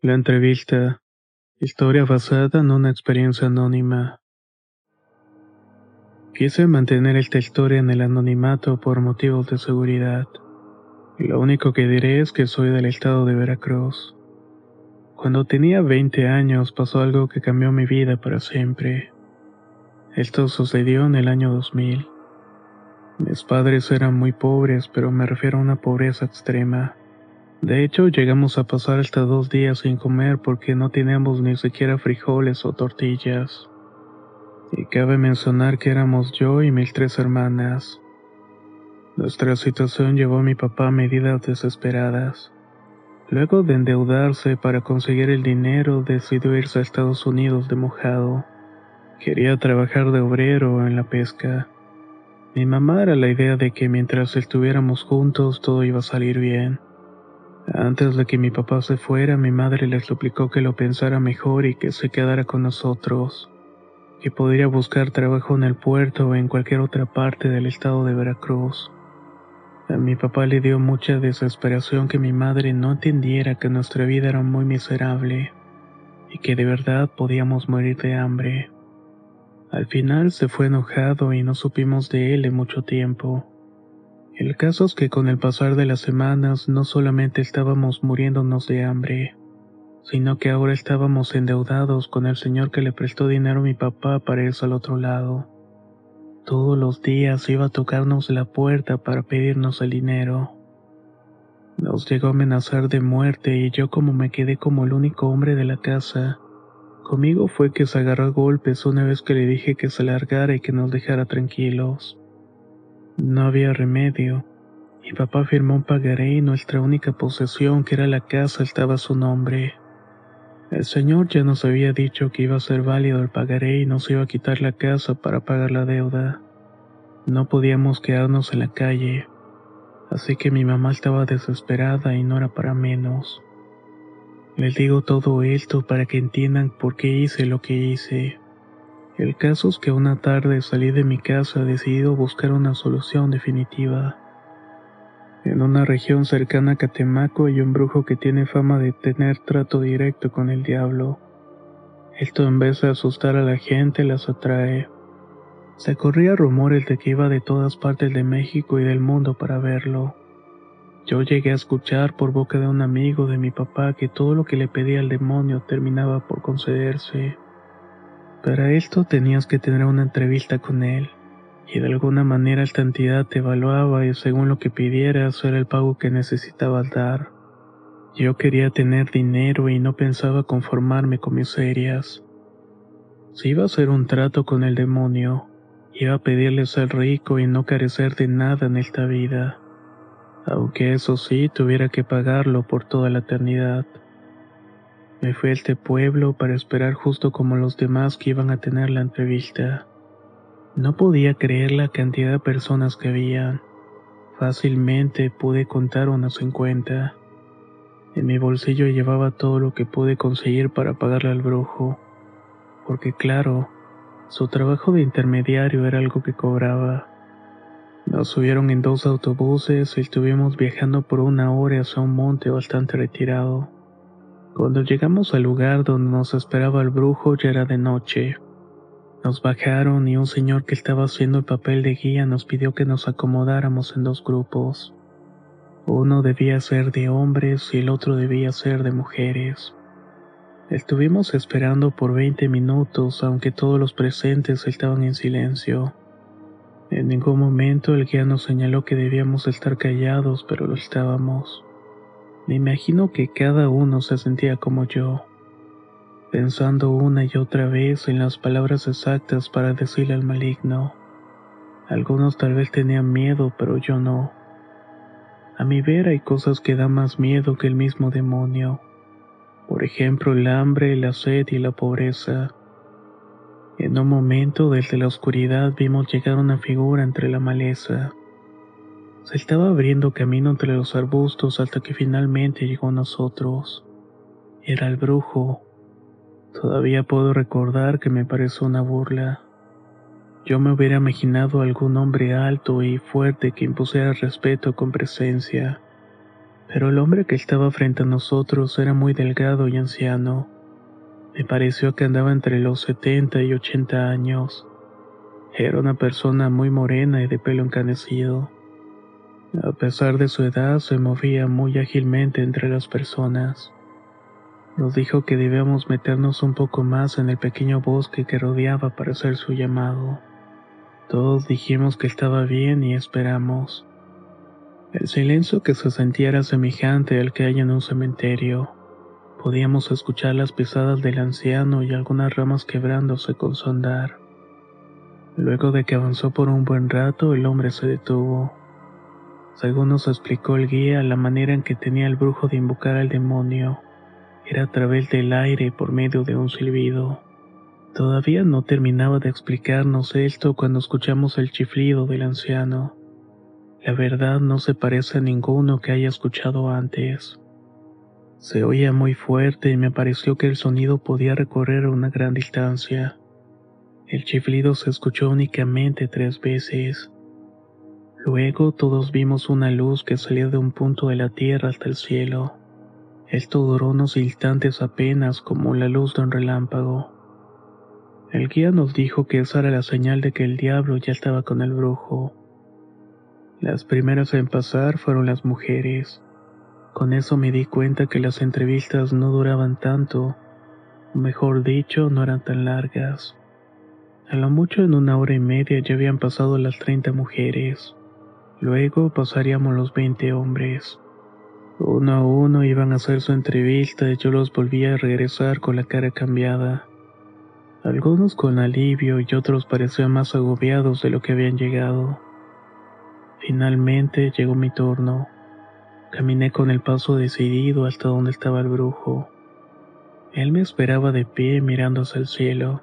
La entrevista. Historia basada en una experiencia anónima. Quise mantener esta historia en el anonimato por motivos de seguridad. Lo único que diré es que soy del estado de Veracruz. Cuando tenía 20 años pasó algo que cambió mi vida para siempre. Esto sucedió en el año 2000. Mis padres eran muy pobres, pero me refiero a una pobreza extrema. De hecho, llegamos a pasar hasta 2 días sin comer porque no teníamos ni siquiera frijoles o tortillas. Y cabe mencionar que éramos yo y mis 3 hermanas. Nuestra situación llevó a mi papá a medidas desesperadas. Luego de endeudarse para conseguir el dinero, decidió irse a Estados Unidos de mojado. Quería trabajar de obrero en la pesca. Mi mamá era la idea de que mientras estuviéramos juntos todo iba a salir bien. Antes de que mi papá se fuera, mi madre le suplicó que lo pensara mejor y que se quedara con nosotros, que podría buscar trabajo en el puerto o en cualquier otra parte del estado de Veracruz. A mi papá le dio mucha desesperación que mi madre no entendiera que nuestra vida era muy miserable y que de verdad podíamos morir de hambre. Al final se fue enojado y no supimos de él en mucho tiempo. El caso es que con el pasar de las semanas no solamente estábamos muriéndonos de hambre, sino que ahora estábamos endeudados con el señor que le prestó dinero a mi papá para irse al otro lado. Todos los días iba a tocarnos la puerta para pedirnos el dinero. Nos llegó a amenazar de muerte y yo, como me quedé como el único hombre de la casa, conmigo fue que se agarró a golpes una vez que le dije que se largara y que nos dejara tranquilos. No había remedio. Mi papá firmó un pagaré y nuestra única posesión, que era la casa, estaba a su nombre. El señor ya nos había dicho que iba a ser válido el pagaré y nos iba a quitar la casa para pagar la deuda. No podíamos quedarnos en la calle, así que mi mamá estaba desesperada y no era para menos. Les digo todo esto para que entiendan por qué hice lo que hice. El caso es que una tarde salí de mi casa decidido a buscar una solución definitiva. En una región cercana a Catemaco hay un brujo que tiene fama de tener trato directo con el diablo. Esto, en vez de asustar a la gente, las atrae. Se corría rumores de que iba de todas partes de México y del mundo para verlo. Yo llegué a escuchar por boca de un amigo de mi papá que todo lo que le pedía al demonio terminaba por concederse. Para esto tenías que tener una entrevista con él, y de alguna manera esta entidad te evaluaba y según lo que pidieras era el pago que necesitabas dar. Yo quería tener dinero y no pensaba conformarme con miserias. Si iba a hacer un trato con el demonio, iba a pedirle ser rico y no carecer de nada en esta vida, aunque eso sí tuviera que pagarlo por toda la eternidad. Me fui a este pueblo para esperar justo como los demás que iban a tener la entrevista. No podía creer la cantidad de personas que había. Fácilmente pude contar unas 50. En mi bolsillo llevaba todo lo que pude conseguir para pagarle al brujo, porque claro, su trabajo de intermediario era algo que cobraba. Nos subieron en 2 autobuses y estuvimos viajando por 1 hora hacia un monte bastante retirado. Cuando llegamos al lugar donde nos esperaba el brujo ya era de noche. Nos bajaron y un señor que estaba haciendo el papel de guía nos pidió que nos acomodáramos en 2 grupos. Uno debía ser de hombres y el otro debía ser de mujeres. Estuvimos esperando por 20 minutos, aunque todos los presentes estaban en silencio. En ningún momento el guía nos señaló que debíamos estar callados, pero lo estábamos. Me imagino que cada uno se sentía como yo, pensando una y otra vez en las palabras exactas para decirle al maligno. Algunos tal vez tenían miedo, pero yo no. A mi ver hay cosas que dan más miedo que el mismo demonio. Por ejemplo, el hambre, la sed y la pobreza. En un momento, desde la oscuridad, vimos llegar una figura entre la maleza. Se estaba abriendo camino entre los arbustos hasta que finalmente llegó a nosotros. Era el brujo. Todavía puedo recordar que me pareció una burla. Yo me hubiera imaginado algún hombre alto y fuerte que impusiera respeto con presencia. Pero el hombre que estaba frente a nosotros era muy delgado y anciano. Me pareció que andaba entre los 70 y 80 años. Era una persona muy morena y de pelo encanecido. A pesar de su edad, se movía muy ágilmente entre las personas. Nos dijo que debíamos meternos un poco más en el pequeño bosque que rodeaba para hacer su llamado. Todos dijimos que estaba bien y esperamos. El silencio que se sentía era semejante al que hay en un cementerio. Podíamos escuchar las pisadas del anciano y algunas ramas quebrándose con su andar. Luego de que avanzó por un buen rato, el hombre se detuvo. Según nos explicó el guía, la manera en que tenía el brujo de invocar al demonio era a través del aire por medio de un silbido. Todavía no terminaba de explicarnos esto cuando escuchamos el chiflido del anciano. La verdad no se parece a ninguno que haya escuchado antes. Se oía muy fuerte y me pareció que el sonido podía recorrer una gran distancia. El chiflido se escuchó únicamente 3 veces. Luego todos vimos una luz que salía de un punto de la tierra hasta el cielo. Esto duró unos instantes apenas, como la luz de un relámpago. El guía nos dijo que esa era la señal de que el diablo ya estaba con el brujo. Las primeras en pasar fueron las mujeres. Con eso me di cuenta que las entrevistas no duraban tanto, o mejor dicho, no eran tan largas. A lo mucho en 1 hora y media ya habían pasado las 30 mujeres. Luego pasaríamos los 20 hombres. Uno a uno iban a hacer su entrevista y yo los volvía a regresar con la cara cambiada. Algunos con alivio y otros parecían más agobiados de lo que habían llegado. Finalmente llegó mi turno. Caminé con el paso decidido hasta donde estaba el brujo. Él me esperaba de pie mirando hacia el cielo.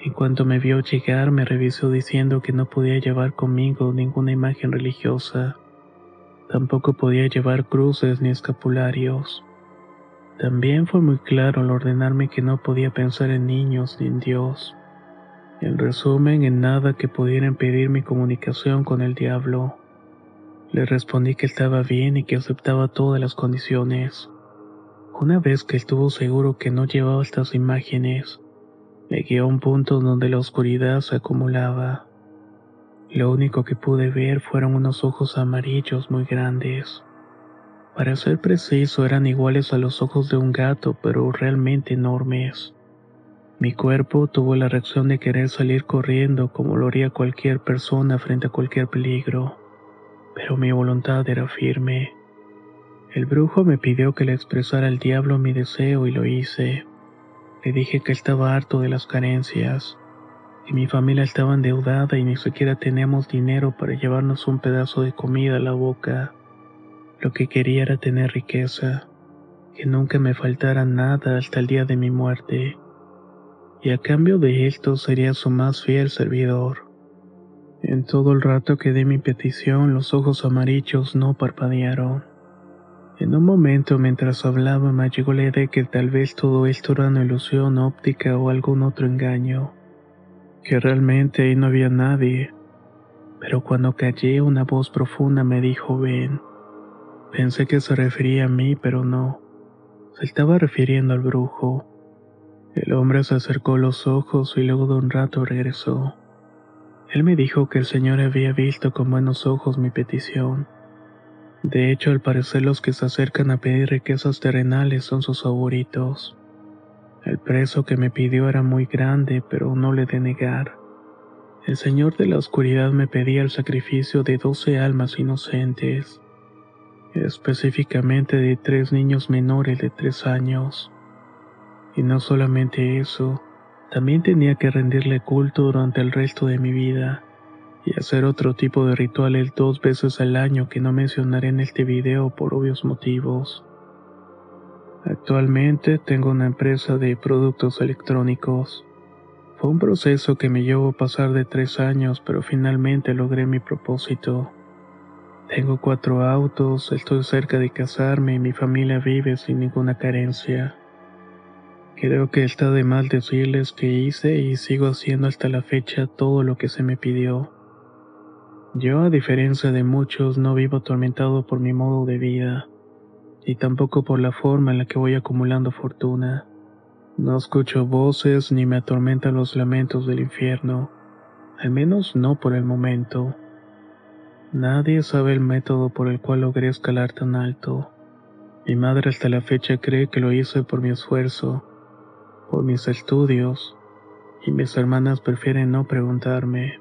En cuanto me vio llegar, me revisó diciendo que no podía llevar conmigo ninguna imagen religiosa. Tampoco podía llevar cruces ni escapularios. También fue muy claro al ordenarme que no podía pensar en niños ni en Dios. En resumen, en nada que pudiera impedir mi comunicación con el diablo. Le respondí que estaba bien y que aceptaba todas las condiciones. Una vez que estuvo seguro que no llevaba estas imágenes, me guió a un punto donde la oscuridad se acumulaba. Lo único que pude ver fueron unos ojos amarillos muy grandes. Para ser preciso, eran iguales a los ojos de un gato, pero realmente enormes. Mi cuerpo tuvo la reacción de querer salir corriendo como lo haría cualquier persona frente a cualquier peligro, pero mi voluntad era firme. El brujo me pidió que le expresara al diablo mi deseo y lo hice. Le dije que estaba harto de las carencias, que mi familia estaba endeudada y ni siquiera teníamos dinero para llevarnos un pedazo de comida a la boca. Lo que quería era tener riqueza, que nunca me faltara nada hasta el día de mi muerte, y a cambio de esto sería su más fiel servidor. En todo el rato que di mi petición, los ojos amarillos no parpadearon. En un momento, mientras hablaba, me llegó la idea que tal vez todo esto era una ilusión óptica o algún otro engaño, que realmente ahí no había nadie. Pero cuando callé, una voz profunda me dijo: ven. Pensé que se refería a mí, pero no. Se estaba refiriendo al brujo. El hombre se acercó a los ojos y luego de un rato regresó. Él me dijo que el señor había visto con buenos ojos mi petición. De hecho, al parecer los que se acercan a pedir riquezas terrenales son sus favoritos. El precio que me pidió era muy grande, pero no le de negar. El señor de la oscuridad me pedía el sacrificio de 12 almas inocentes, específicamente de 3 niños menores de 3 años. Y no solamente eso, también tenía que rendirle culto durante el resto de mi vida, y hacer otro tipo de rituales 2 veces al año que no mencionaré en este video por obvios motivos. Actualmente tengo una empresa de productos electrónicos. Fue un proceso que me llevó a pasar de 3 años, pero finalmente logré mi propósito. Tengo 4 autos, estoy cerca de casarme y mi familia vive sin ninguna carencia. Creo que está de más decirles que hice y sigo haciendo hasta la fecha todo lo que se me pidió. Yo, a diferencia de muchos, no vivo atormentado por mi modo de vida, y tampoco por la forma en la que voy acumulando fortuna. No escucho voces ni me atormentan los lamentos del infierno, al menos no por el momento. Nadie sabe el método por el cual logré escalar tan alto. Mi madre hasta la fecha cree que lo hice por mi esfuerzo, por mis estudios, y mis hermanas prefieren no preguntarme.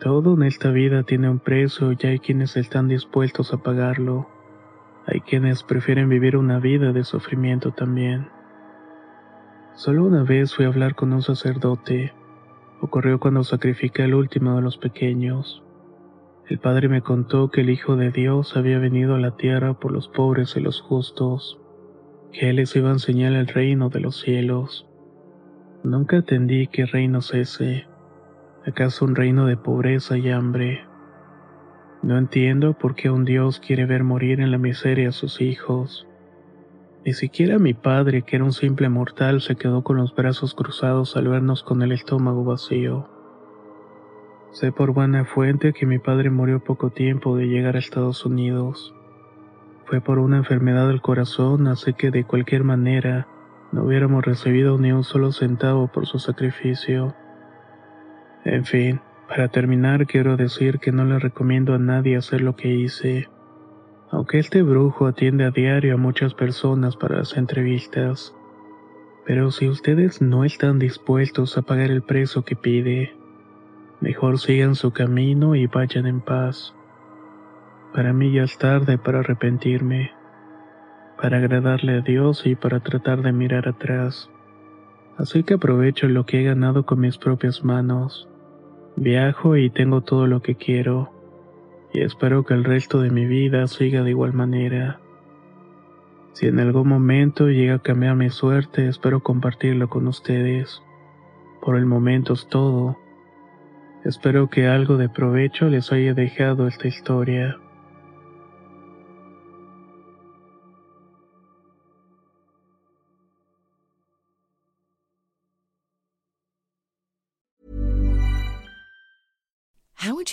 Todo en esta vida tiene un precio y hay quienes están dispuestos a pagarlo. Hay quienes prefieren vivir una vida de sufrimiento también. Solo una vez fui a hablar con un sacerdote. Ocurrió cuando sacrificé al último de los pequeños. El padre me contó que el Hijo de Dios había venido a la tierra por los pobres y los justos, que Él les iba a enseñar el reino de los cielos. Nunca entendí qué reino es ese. ¿Acaso un reino de pobreza y hambre? No entiendo por qué un Dios quiere ver morir en la miseria a sus hijos. Ni siquiera mi padre, que era un simple mortal, se quedó con los brazos cruzados al vernos con el estómago vacío. Sé por buena fuente que mi padre murió poco tiempo de llegar a Estados Unidos. Fue por una enfermedad del corazón, así que de cualquier manera no hubiéramos recibido ni un solo centavo por su sacrificio. En fin, para terminar quiero decir que no le recomiendo a nadie hacer lo que hice. Aunque este brujo atiende a diario a muchas personas para las entrevistas, pero si ustedes no están dispuestos a pagar el precio que pide, mejor sigan su camino y vayan en paz. Para mí ya es tarde para arrepentirme, para agradarle a Dios y para tratar de mirar atrás. Así que aprovecho lo que he ganado con mis propias manos. Viajo y tengo todo lo que quiero. Y espero que el resto de mi vida siga de igual manera. Si en algún momento llega a cambiar mi suerte, espero compartirlo con ustedes. Por el momento es todo. Espero que algo de provecho les haya dejado esta historia. How would